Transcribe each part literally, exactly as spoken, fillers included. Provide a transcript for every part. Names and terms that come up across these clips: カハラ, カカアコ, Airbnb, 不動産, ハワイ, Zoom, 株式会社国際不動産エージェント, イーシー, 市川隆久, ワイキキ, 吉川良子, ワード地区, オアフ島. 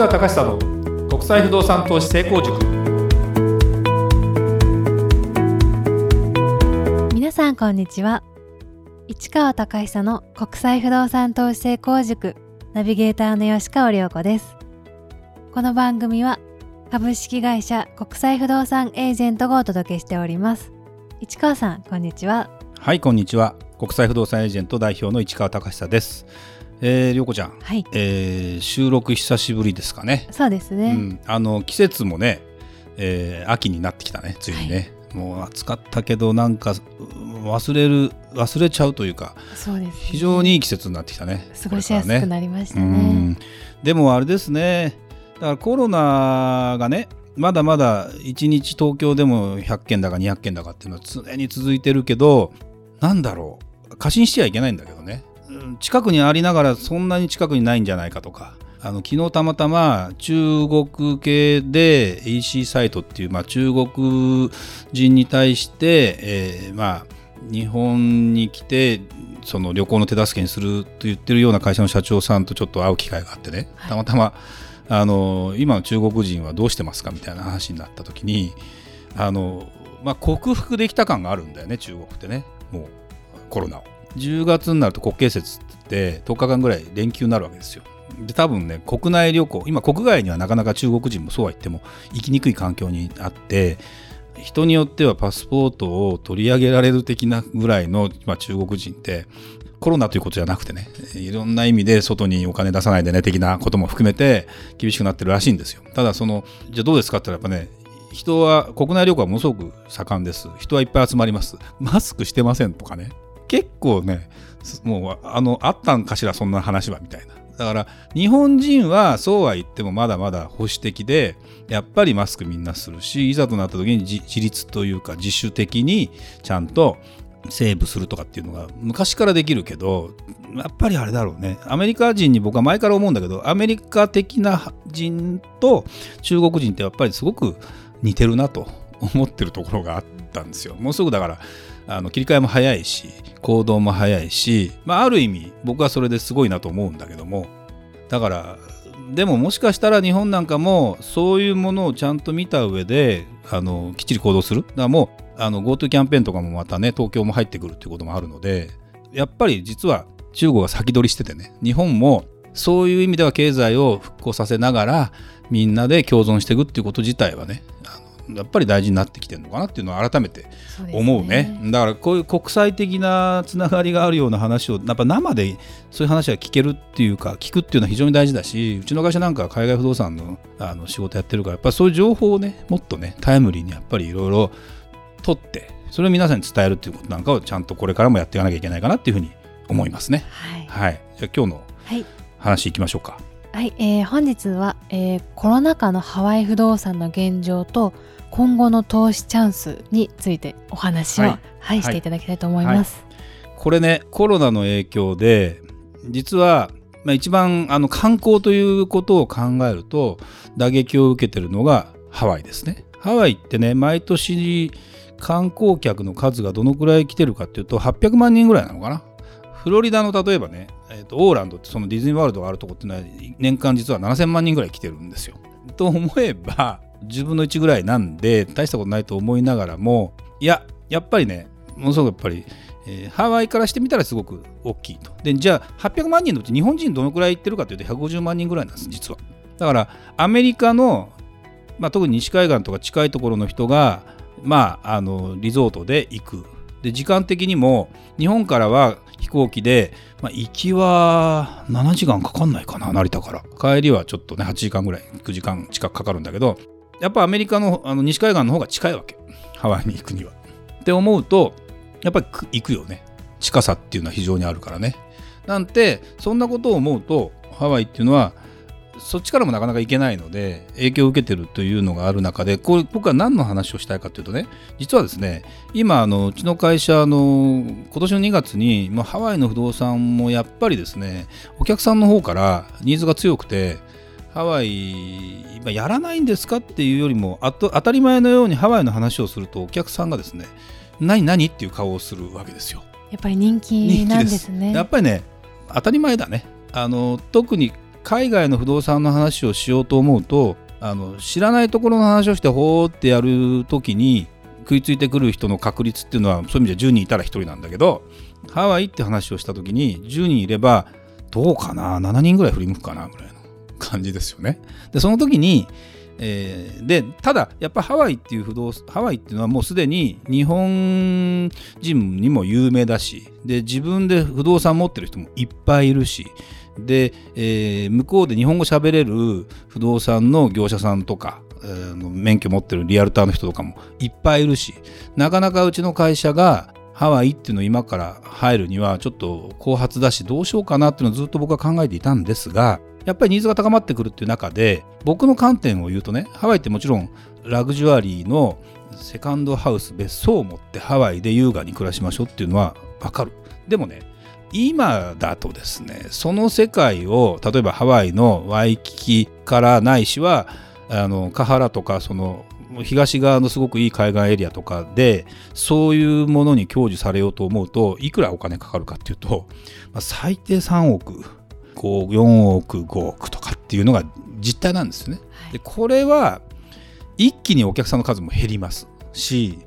川隆久の国際不動産投資成功塾。皆さんこんにちは。市川隆久の国際不動産投資成功塾ナビゲーターの吉川良子です。この番組は株式会社国際不動産エージェントがお届けしております。市川さんこんにちは。はい、こんにちは。国際不動産エージェント代表の市川隆久です。えー、りょうこちゃん、はい、えー、収録久しぶりですかね。そうですね、うん、あの季節もね、えー、秋になってきたね、ついにね、はい、もう暑かったけどなんか忘れる忘れちゃうというか、そうですね、非常にいい季節になってきたね。過ごしやすくなりましたね。うん、でもあれですね、だからコロナがねまだまだいちにち東京でもひゃっけんだかにひゃっけんだかっていうのは常に続いてるけど、なんだろう、過信してはいけないんだけどね、近くにありながらそんなに近くにないんじゃないかとか、あの昨日たまたま中国系で イーシー サイトっていう、まあ、中国人に対して、えーまあ、日本に来てその旅行の手助けにすると言ってるような会社の社長さんとちょっと会う機会があってね、たまたまあの今の中国人はどうしてますかみたいな話になった時に、あの、まあ、克服できた感があるんだよね、中国ってね。もうコロナをじゅうがつになると国慶節ってとおかかんぐらい連休になるわけですよ。で多分ね、国内旅行、今国外にはなかなか中国人もそうは言っても行きにくい環境にあって、人によってはパスポートを取り上げられる的なぐらいの、まあ、中国人ってコロナということじゃなくてね、いろんな意味で外にお金出さないでね的なことも含めて厳しくなってるらしいんですよ。ただそのじゃあどうですかって言ったらやっぱね、人は国内旅行はものすごく盛んです。人はいっぱい集まります。マスクしてませんとかね、結構ね、もうあのあったんかしらそんな話はみたいな。だから日本人はそうは言ってもまだまだ保守的で、やっぱりマスクみんなするし、いざとなった時に 自, 自立というか自主的にちゃんとセーブするとかっていうのが昔からできるけど、やっぱりあれだろうね、アメリカ人に僕は前から思うんだけど、アメリカ的な人と中国人ってやっぱりすごく似てるなと思ってるところがあったんですよ。もうすぐだからあの切り替えも早いし行動も早いし、まあ、ある意味僕はそれですごいなと思うんだけども、だからでももしかしたら日本なんかもそういうものをちゃんと見た上であのきっちり行動する、だからもうあの GoTo キャンペーンとかもまたね東京も入ってくるっていうこともあるので、やっぱり実は中国が先取りしててね、日本もそういう意味では経済を復興させながらみんなで共存していくっていうこと自体はね、やっぱり大事になってきてるのかなっていうのは改めて思うね。そうですね。だからこういう国際的なつながりがあるような話をやっぱ生でそういう話が聞けるっていうか聞くっていうのは非常に大事だし、うちの会社なんかは海外不動産 の, あの仕事やってるから、やっぱりそういう情報をねもっとねタイムリーにやっぱりいろいろ取ってそれを皆さんに伝えるっていうことなんかをちゃんとこれからもやっていかなきゃいけないかなっていうふうに思いますね。はい、はい、じゃあ今日の話いきましょうか。はい、えー、本日は、えー、コロナ禍のハワイ不動産の現状と今後の投資チャンスについてお話を、はいはい、していただきたいと思います、はいはい、これねコロナの影響で実は、まあ、一番あの観光ということを考えると打撃を受けてるのがハワイですね。ハワイってね毎年観光客の数がどのくらい来てるかっていうとはっぴゃくまんにんぐらいなのかな。フロリダの例えばね、えー、とオーランドってそのディズニーワールドがあるとこっていうのは年間実はななせんまんにんぐらい来てるんですよ。と思えばじゅうぶんのいちぐらいなんで大したことないと思いながらも、いややっぱりねものすごくやっぱり、えー、ハワイからしてみたらすごく大きいと。でじゃあはっぴゃくまん人のうち日本人どのくらい行ってるかというとひゃくごじゅうまんにんぐらいなんです実は。だからアメリカの、まあ、特に西海岸とか近いところの人が、まあ、あのリゾートで行く。で時間的にも日本からは飛行機で、まあ、行きはななじかんかかんないかな成田から、帰りはちょっとねはちじかんぐらいくじかん近くかかるんだけど、やっぱアメリカ の, あの西海岸の方が近いわけ、ハワイに行くにはって思うとやっぱり行くよね。近さっていうのは非常にあるからね。なんてそんなことを思うとハワイっていうのはそっちからもなかなか行けないので影響を受けてるというのがある中で、これ僕は何の話をしたいかというとね、実はですね今あのうちの会社の今年のにがつに、まあ、ハワイの不動産もやっぱりですねお客さんの方からニーズが強くて、ハワイ今やらないんですかっていうよりもあと当たり前のようにハワイの話をするとお客さんがですね何何っていう顔をするわけですよ。やっぱり人気なんですね。人気です。やっぱりね当たり前だね。あの特に海外の不動産の話をしようと思うと、あの知らないところの話をしてほーってやるときに食いついてくる人の確率っていうのは、そういう意味じゃじゅうにんいたらひとりなんだけど、ハワイって話をしたときにじゅうにんいればどうかな、ななにんぐらい振り向くかなぐらいの感じですよね。でその時に、えー、でただやっぱハワイっていう不動ハワイっていうのはもうすでに日本人にも有名だし、で自分で不動産持ってる人もいっぱいいるし、で、えー、向こうで日本語喋れる不動産の業者さんとか、えー、免許持ってるリアルターの人とかもいっぱいいるし、なかなかうちの会社がハワイっていうのを今から入るにはちょっと後発だし、どうしようかなっていうのをずっと僕は考えていたんですが、やっぱりニーズが高まってくるっていう中で、僕の観点を言うとね、ハワイってもちろんラグジュアリーのセカンドハウス、別荘を持ってハワイで優雅に暮らしましょうっていうのはわかる。でもね、今だとですね、その世界を例えばハワイのワイキキからないしはあのカハラとか、その東側のすごくいい海岸エリアとかでそういうものに享受されようと思うと、いくらお金かかるかっていうと、まあ、最低さんおく、こうよんおく、ごおくとかっていうのが実態なんですよね。でこれは一気にお客さんの数も減りますし、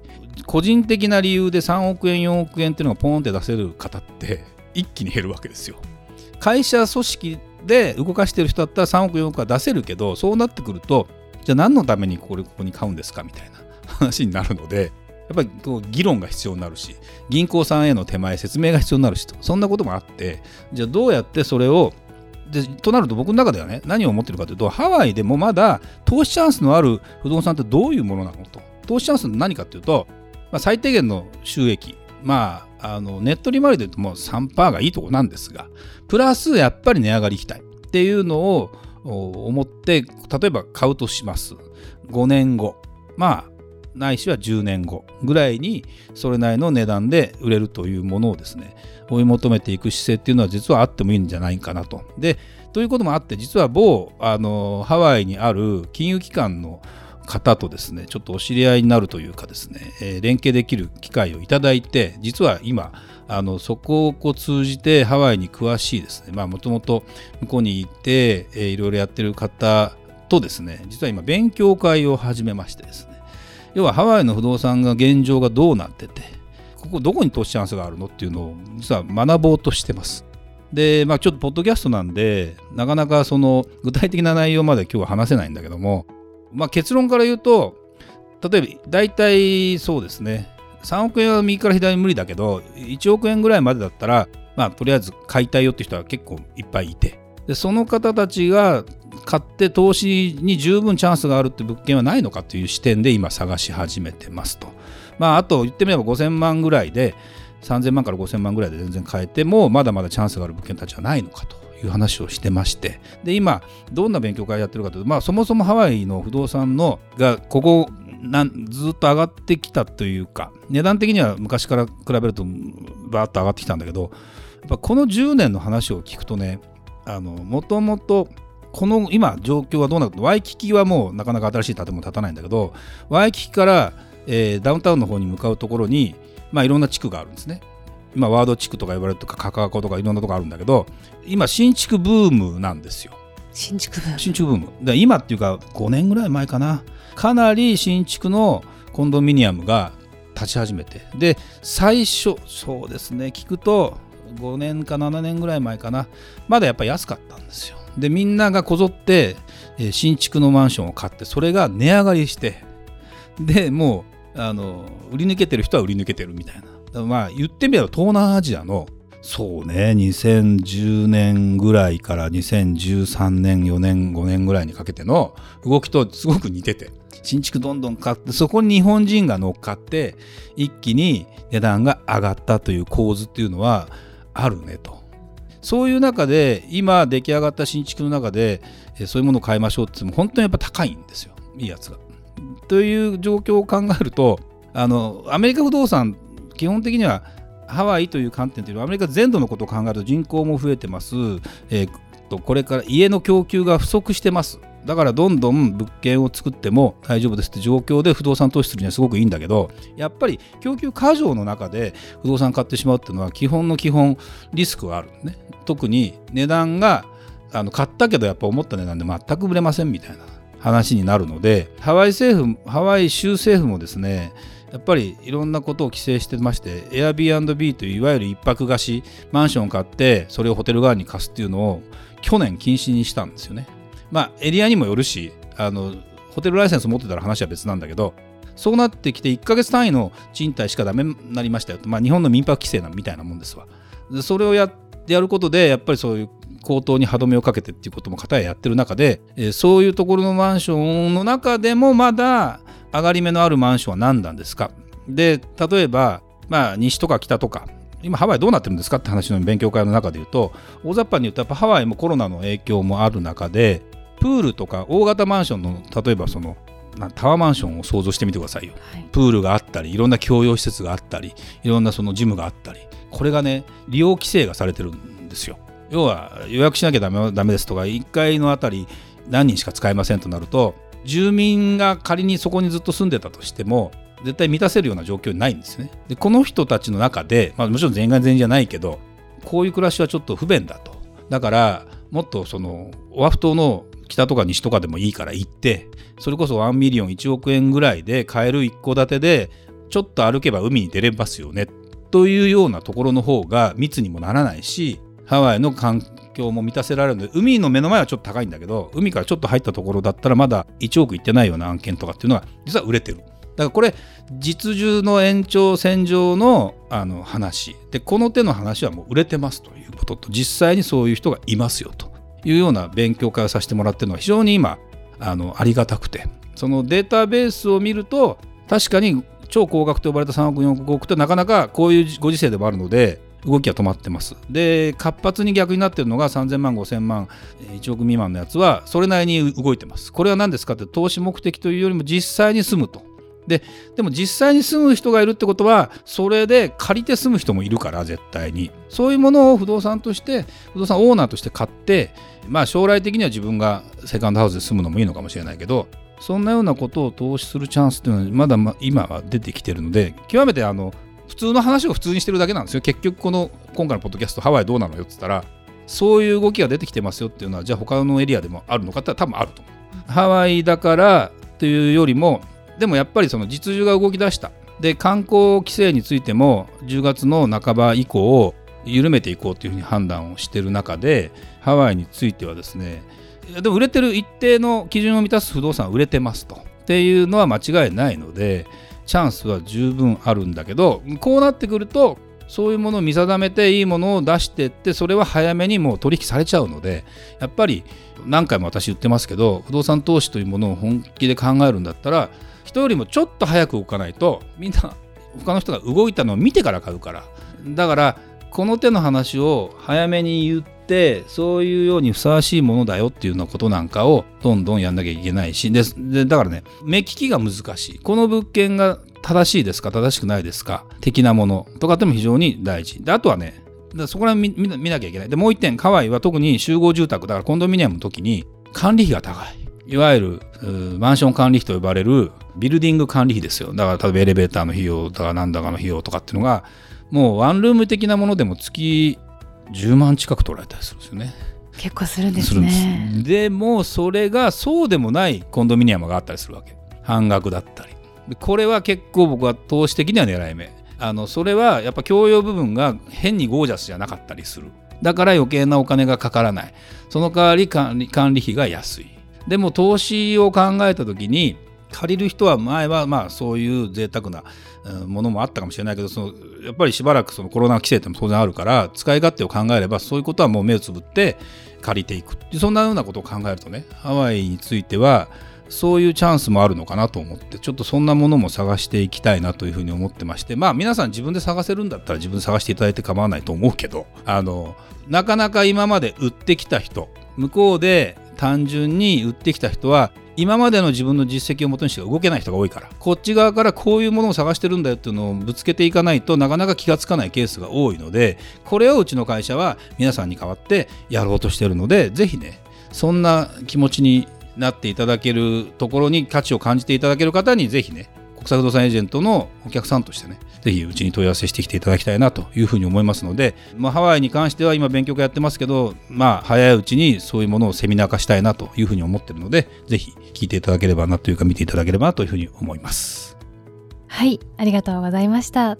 個人的な理由でさんおくえんよんおくえんっていうのがポーンって出せる方って一気に減るわけですよ。会社組織で動かしてる人だったらさんおくよんおくは出せるけど、そうなってくるとじゃあ何のためにこれここに買うんですかみたいな話になるので、やっぱりこう議論が必要になるし、銀行さんへの手前説明が必要になるしと、そんなこともあって、じゃあどうやってそれをでとなると、僕の中ではね、何を思ってるかというと、ハワイでもまだ投資チャンスのある不動産ってどういうものなのと。投資チャンスって何かというと、まあ、最低限の収益、まあ、あのネット利回りで言うともう さんパーセント がいいとこなんですが、プラスやっぱり値上がり期待っていうのを思って、例えば買うとします。ごねんご、まあないしはじゅうねんごぐらいにそれなりの値段で売れるというものをですね、追い求めていく姿勢っていうのは実はあってもいいんじゃないかなと。でということもあって、実は某あのハワイにある金融機関の方とですね、ちょっとお知り合いになるというかですね、えー、連携できる機会をいただいて、実は今あのそこを通じてハワイに詳しいですね、まあもともと向こうにいて、えー、いろいろやってる方とですね、実は今勉強会を始めましてですね、要はハワイの不動産が現状がどうなってて、ここどこに投資チャンスがあるのっていうのを実は学ぼうとしてます。でまあちょっとポッドキャストなんでなかなかその具体的な内容まで今日は話せないんだけども、まあ、結論から言うと、例えば大体そうですね、さんおくえんは右から左に無理だけど、いちおくえんぐらいまでだったら、まあ、とりあえず買いたいよって人は結構いっぱいいて、でその方たちが買って投資に十分チャンスがあるって物件はないのかという視点で今探し始めてますと。まあ、あと言ってみればごせんまんぐらいで、さんぜんまんからごせんまんぐらいで全然買えてもまだまだチャンスがある物件たちはないのかという話をしてまして、で今どんな勉強会やってるかというと、まあ、そもそもハワイの不動産のがここなんずっと上がってきたというか、値段的には昔から比べるとバーッと上がってきたんだけど、やっぱこのじゅうねんの話を聞くとね、もともとこの今状況はどうなるか、ワイキキはもうなかなか新しい建物建たないんだけど、ワイキキから、えー、ダウンタウンの方に向かうところに、まあ、いろんな地区があるんですね。今ワード地区とか呼ばれるとか、カカアコとかいろんなとこあるんだけど、今新築ブームなんですよ。新築ブーム新築ブームで今っていうかごねんぐらい前かな、かなり新築のコンドミニアムが立ち始めて、で最初そうですね、聞くとごねんかななねんぐらい前かな、まだやっぱり安かったんですよ。でみんながこぞって新築のマンションを買って、それが値上がりして、でもうあの売り抜けてる人は売り抜けてるみたいな、まあ、言ってみれば東南アジアのそうね、にせんじゅうねんぐらいからにせんじゅうさんねんよねんごねんぐらいにかけての動きとすごく似てて、新築どんどん買って、そこに日本人が乗っかって一気に値段が上がったという構図っていうのはあるねと。そういう中で今出来上がった新築の中でそういうものを買いましょうって言っても本当にやっぱ高いんですよ、いいやつが。という状況を考えると、あのアメリカ不動産基本的にはハワイという観点というのはアメリカ全土のことを考えると人口も増えてます、えー、とこれから家の供給が不足してます。だからどんどん物件を作っても大丈夫ですって状況で不動産投資するにはすごくいいんだけど、やっぱり供給過剰の中で不動産買ってしまうっていうのは基本の基本リスクはあるね。特に値段があの買ったけどやっぱ思った値段で全く売れませんみたいな話になるので、ハワイ政府、ハワイ州政府もですね、やっぱりいろんなことを規制してまして、 Airbnb といういわゆる一泊貸しマンションを買ってそれをホテル側に貸すっていうのを去年禁止にしたんですよね。まあエリアにもよるし、あのホテルライセンス持ってたら話は別なんだけど、そうなってきていっかげつ単位の賃貸しかダメになりましたよと、まあ、日本の民泊規制なみたいなもんですわ。でそれをやってやることでやっぱりそういう高騰に歯止めをかけてっていうことも片ややってる中で、えー、そういうところのマンションの中でもまだ上がり目のあるマンションは何なんですか。で例えば、まあ、西とか北とか今ハワイどうなってるんですかって話の勉強会の中で言うと、大雑把に言うとやっぱハワイもコロナの影響もある中で、プールとか大型マンションの例えばそのタワーマンションを想像してみてくださいよ、はい、プールがあったり、いろんな共用施設があったり、いろんなそのジムがあったり、これがね利用規制がされてるんですよ。要は予約しなきゃダメ、ダメですとか、いっかいのあたり何人しか使えませんとなると、住民が仮にそこにずっと住んでたとしても絶対満たせるような状況にないんですね。でこの人たちの中で、まあ、もちろん全員が全員じゃないけど、こういう暮らしはちょっと不便だと、だからもっとそのオアフ島の北とか西とかでもいいから行って、それこそいちミリオンいちおくえんぐらいで買える一戸建てでちょっと歩けば海に出れますよねというようなところの方が密にもならないし、ハワイの環境も満たせられるので、海の目の前はちょっと高いんだけど、海からちょっと入ったところだったらまだいちおくいってないような案件とかっていうのは実は売れてる。だからこれ実需の延長線上のあの話で、この手の話はもう売れてますということと、実際にそういう人がいますよというような勉強会をさせてもらってるのは非常に今 あのありがたくて、そのデータベースを見ると確かに超高額と呼ばれたさんおくよんおくごおくってなかなかこういうご時世でもあるので動きは止まってます。で活発に逆になってるのがさんぜんまんごせんまんいちおく未満のやつはそれなりに動いてます。これは何ですかって、投資目的というよりも実際に住むと。 で, でも実際に住む人がいるってことは、それで借りて住む人もいるから、絶対にそういうものを不動産として、不動産オーナーとして買って、まあ将来的には自分がセカンドハウスで住むのもいいのかもしれないけど、そんなようなことを投資するチャンスっていうのはまだま今は出てきてるので、極めてあの普通の話を普通にしてるだけなんですよ。結局この今回のポッドキャストハワイどうなのよって言ったら、そういう動きが出てきてますよっていうのは、じゃあ他のエリアでもあるのかって言ったら多分あると思う。ハワイだからというよりも、でもやっぱりその実需が動き出した。で観光規制についてもじゅうがつの半ば以降を緩めていこうというふうに判断をしている中で、ハワイについてはですね、でも売れてる一定の基準を満たす不動産は売れてますとっていうのは間違いないので、チャンスは十分あるんだけど、こうなってくるとそういうものを見定めていいものを出してって、それは早めにもう取引されちゃうので、やっぱり何回も私言ってますけど、不動産投資というものを本気で考えるんだったら、人よりもちょっと早く動かないと、みんな他の人が動いたのを見てから買うから、だからこの手の話を早めに言って、そういうようにふさわしいものだよっていうようなことなんかをどんどんやんなきゃいけないし、ででだからね、目利きが難しい。この物件が正しいですか正しくないですか的なものとかっても非常に大事で、あとはね、だそこら辺 見, 見なきゃいけない。でもう一点、ハワイは特に集合住宅だからコンドミニアムの時に管理費が高い。いわゆるマンション管理費と呼ばれるビルディング管理費ですよ。だから例えばエレベーターの費用とか何だかの費用とかっていうのが、もうワンルーム的なものでも月じゅうまん近く取られたりするんですよね。結構するんですね。するんです。でもそれがそうでもないコンドミニアムがあったりするわけ。半額だったり。これは結構僕は投資的には狙い目。あのそれはやっぱ共用部分が変にゴージャスじゃなかったりする。だから余計なお金がかからない。その代わり管理、管理費が安い。でも投資を考えたときに、借りる人は前はまあそういう贅沢なものもあったかもしれないけど、そのやっぱりしばらくそのコロナ規制っても当然あるから、使い勝手を考えればそういうことはもう目をつぶって借りていく、そんなようなことを考えるとね、ハワイについてはそういうチャンスもあるのかなと思って、ちょっとそんなものも探していきたいなというふうに思ってまして、まあ皆さん自分で探せるんだったら自分で探していただいて構わないと思うけど、あのなかなか今まで売ってきた人、向こうで単純に売ってきた人は今までの自分の実績をもとにして動けない人が多いから、こっち側からこういうものを探してるんだよっていうのをぶつけていかないと、なかなか気がつかないケースが多いので、これをうちの会社は皆さんに代わってやろうとしているので、ぜひね、そんな気持ちになっていただけるところに価値を感じていただける方に、ぜひね、国際不動産エージェントのお客さんとしてね、ぜひうちに問い合わせしてきていただきたいなというふうに思いますので、まあ、ハワイに関しては今勉強会やってますけど、まあ、早いうちにそういうものをセミナー化したいなというふうに思ってるので、ぜひ聞いていただければなというか、見ていただければなというふうに思います。はい、ありがとうございました。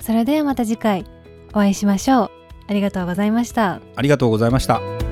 それではまた次回お会いしましょう。ありがとうございました。ありがとうございました。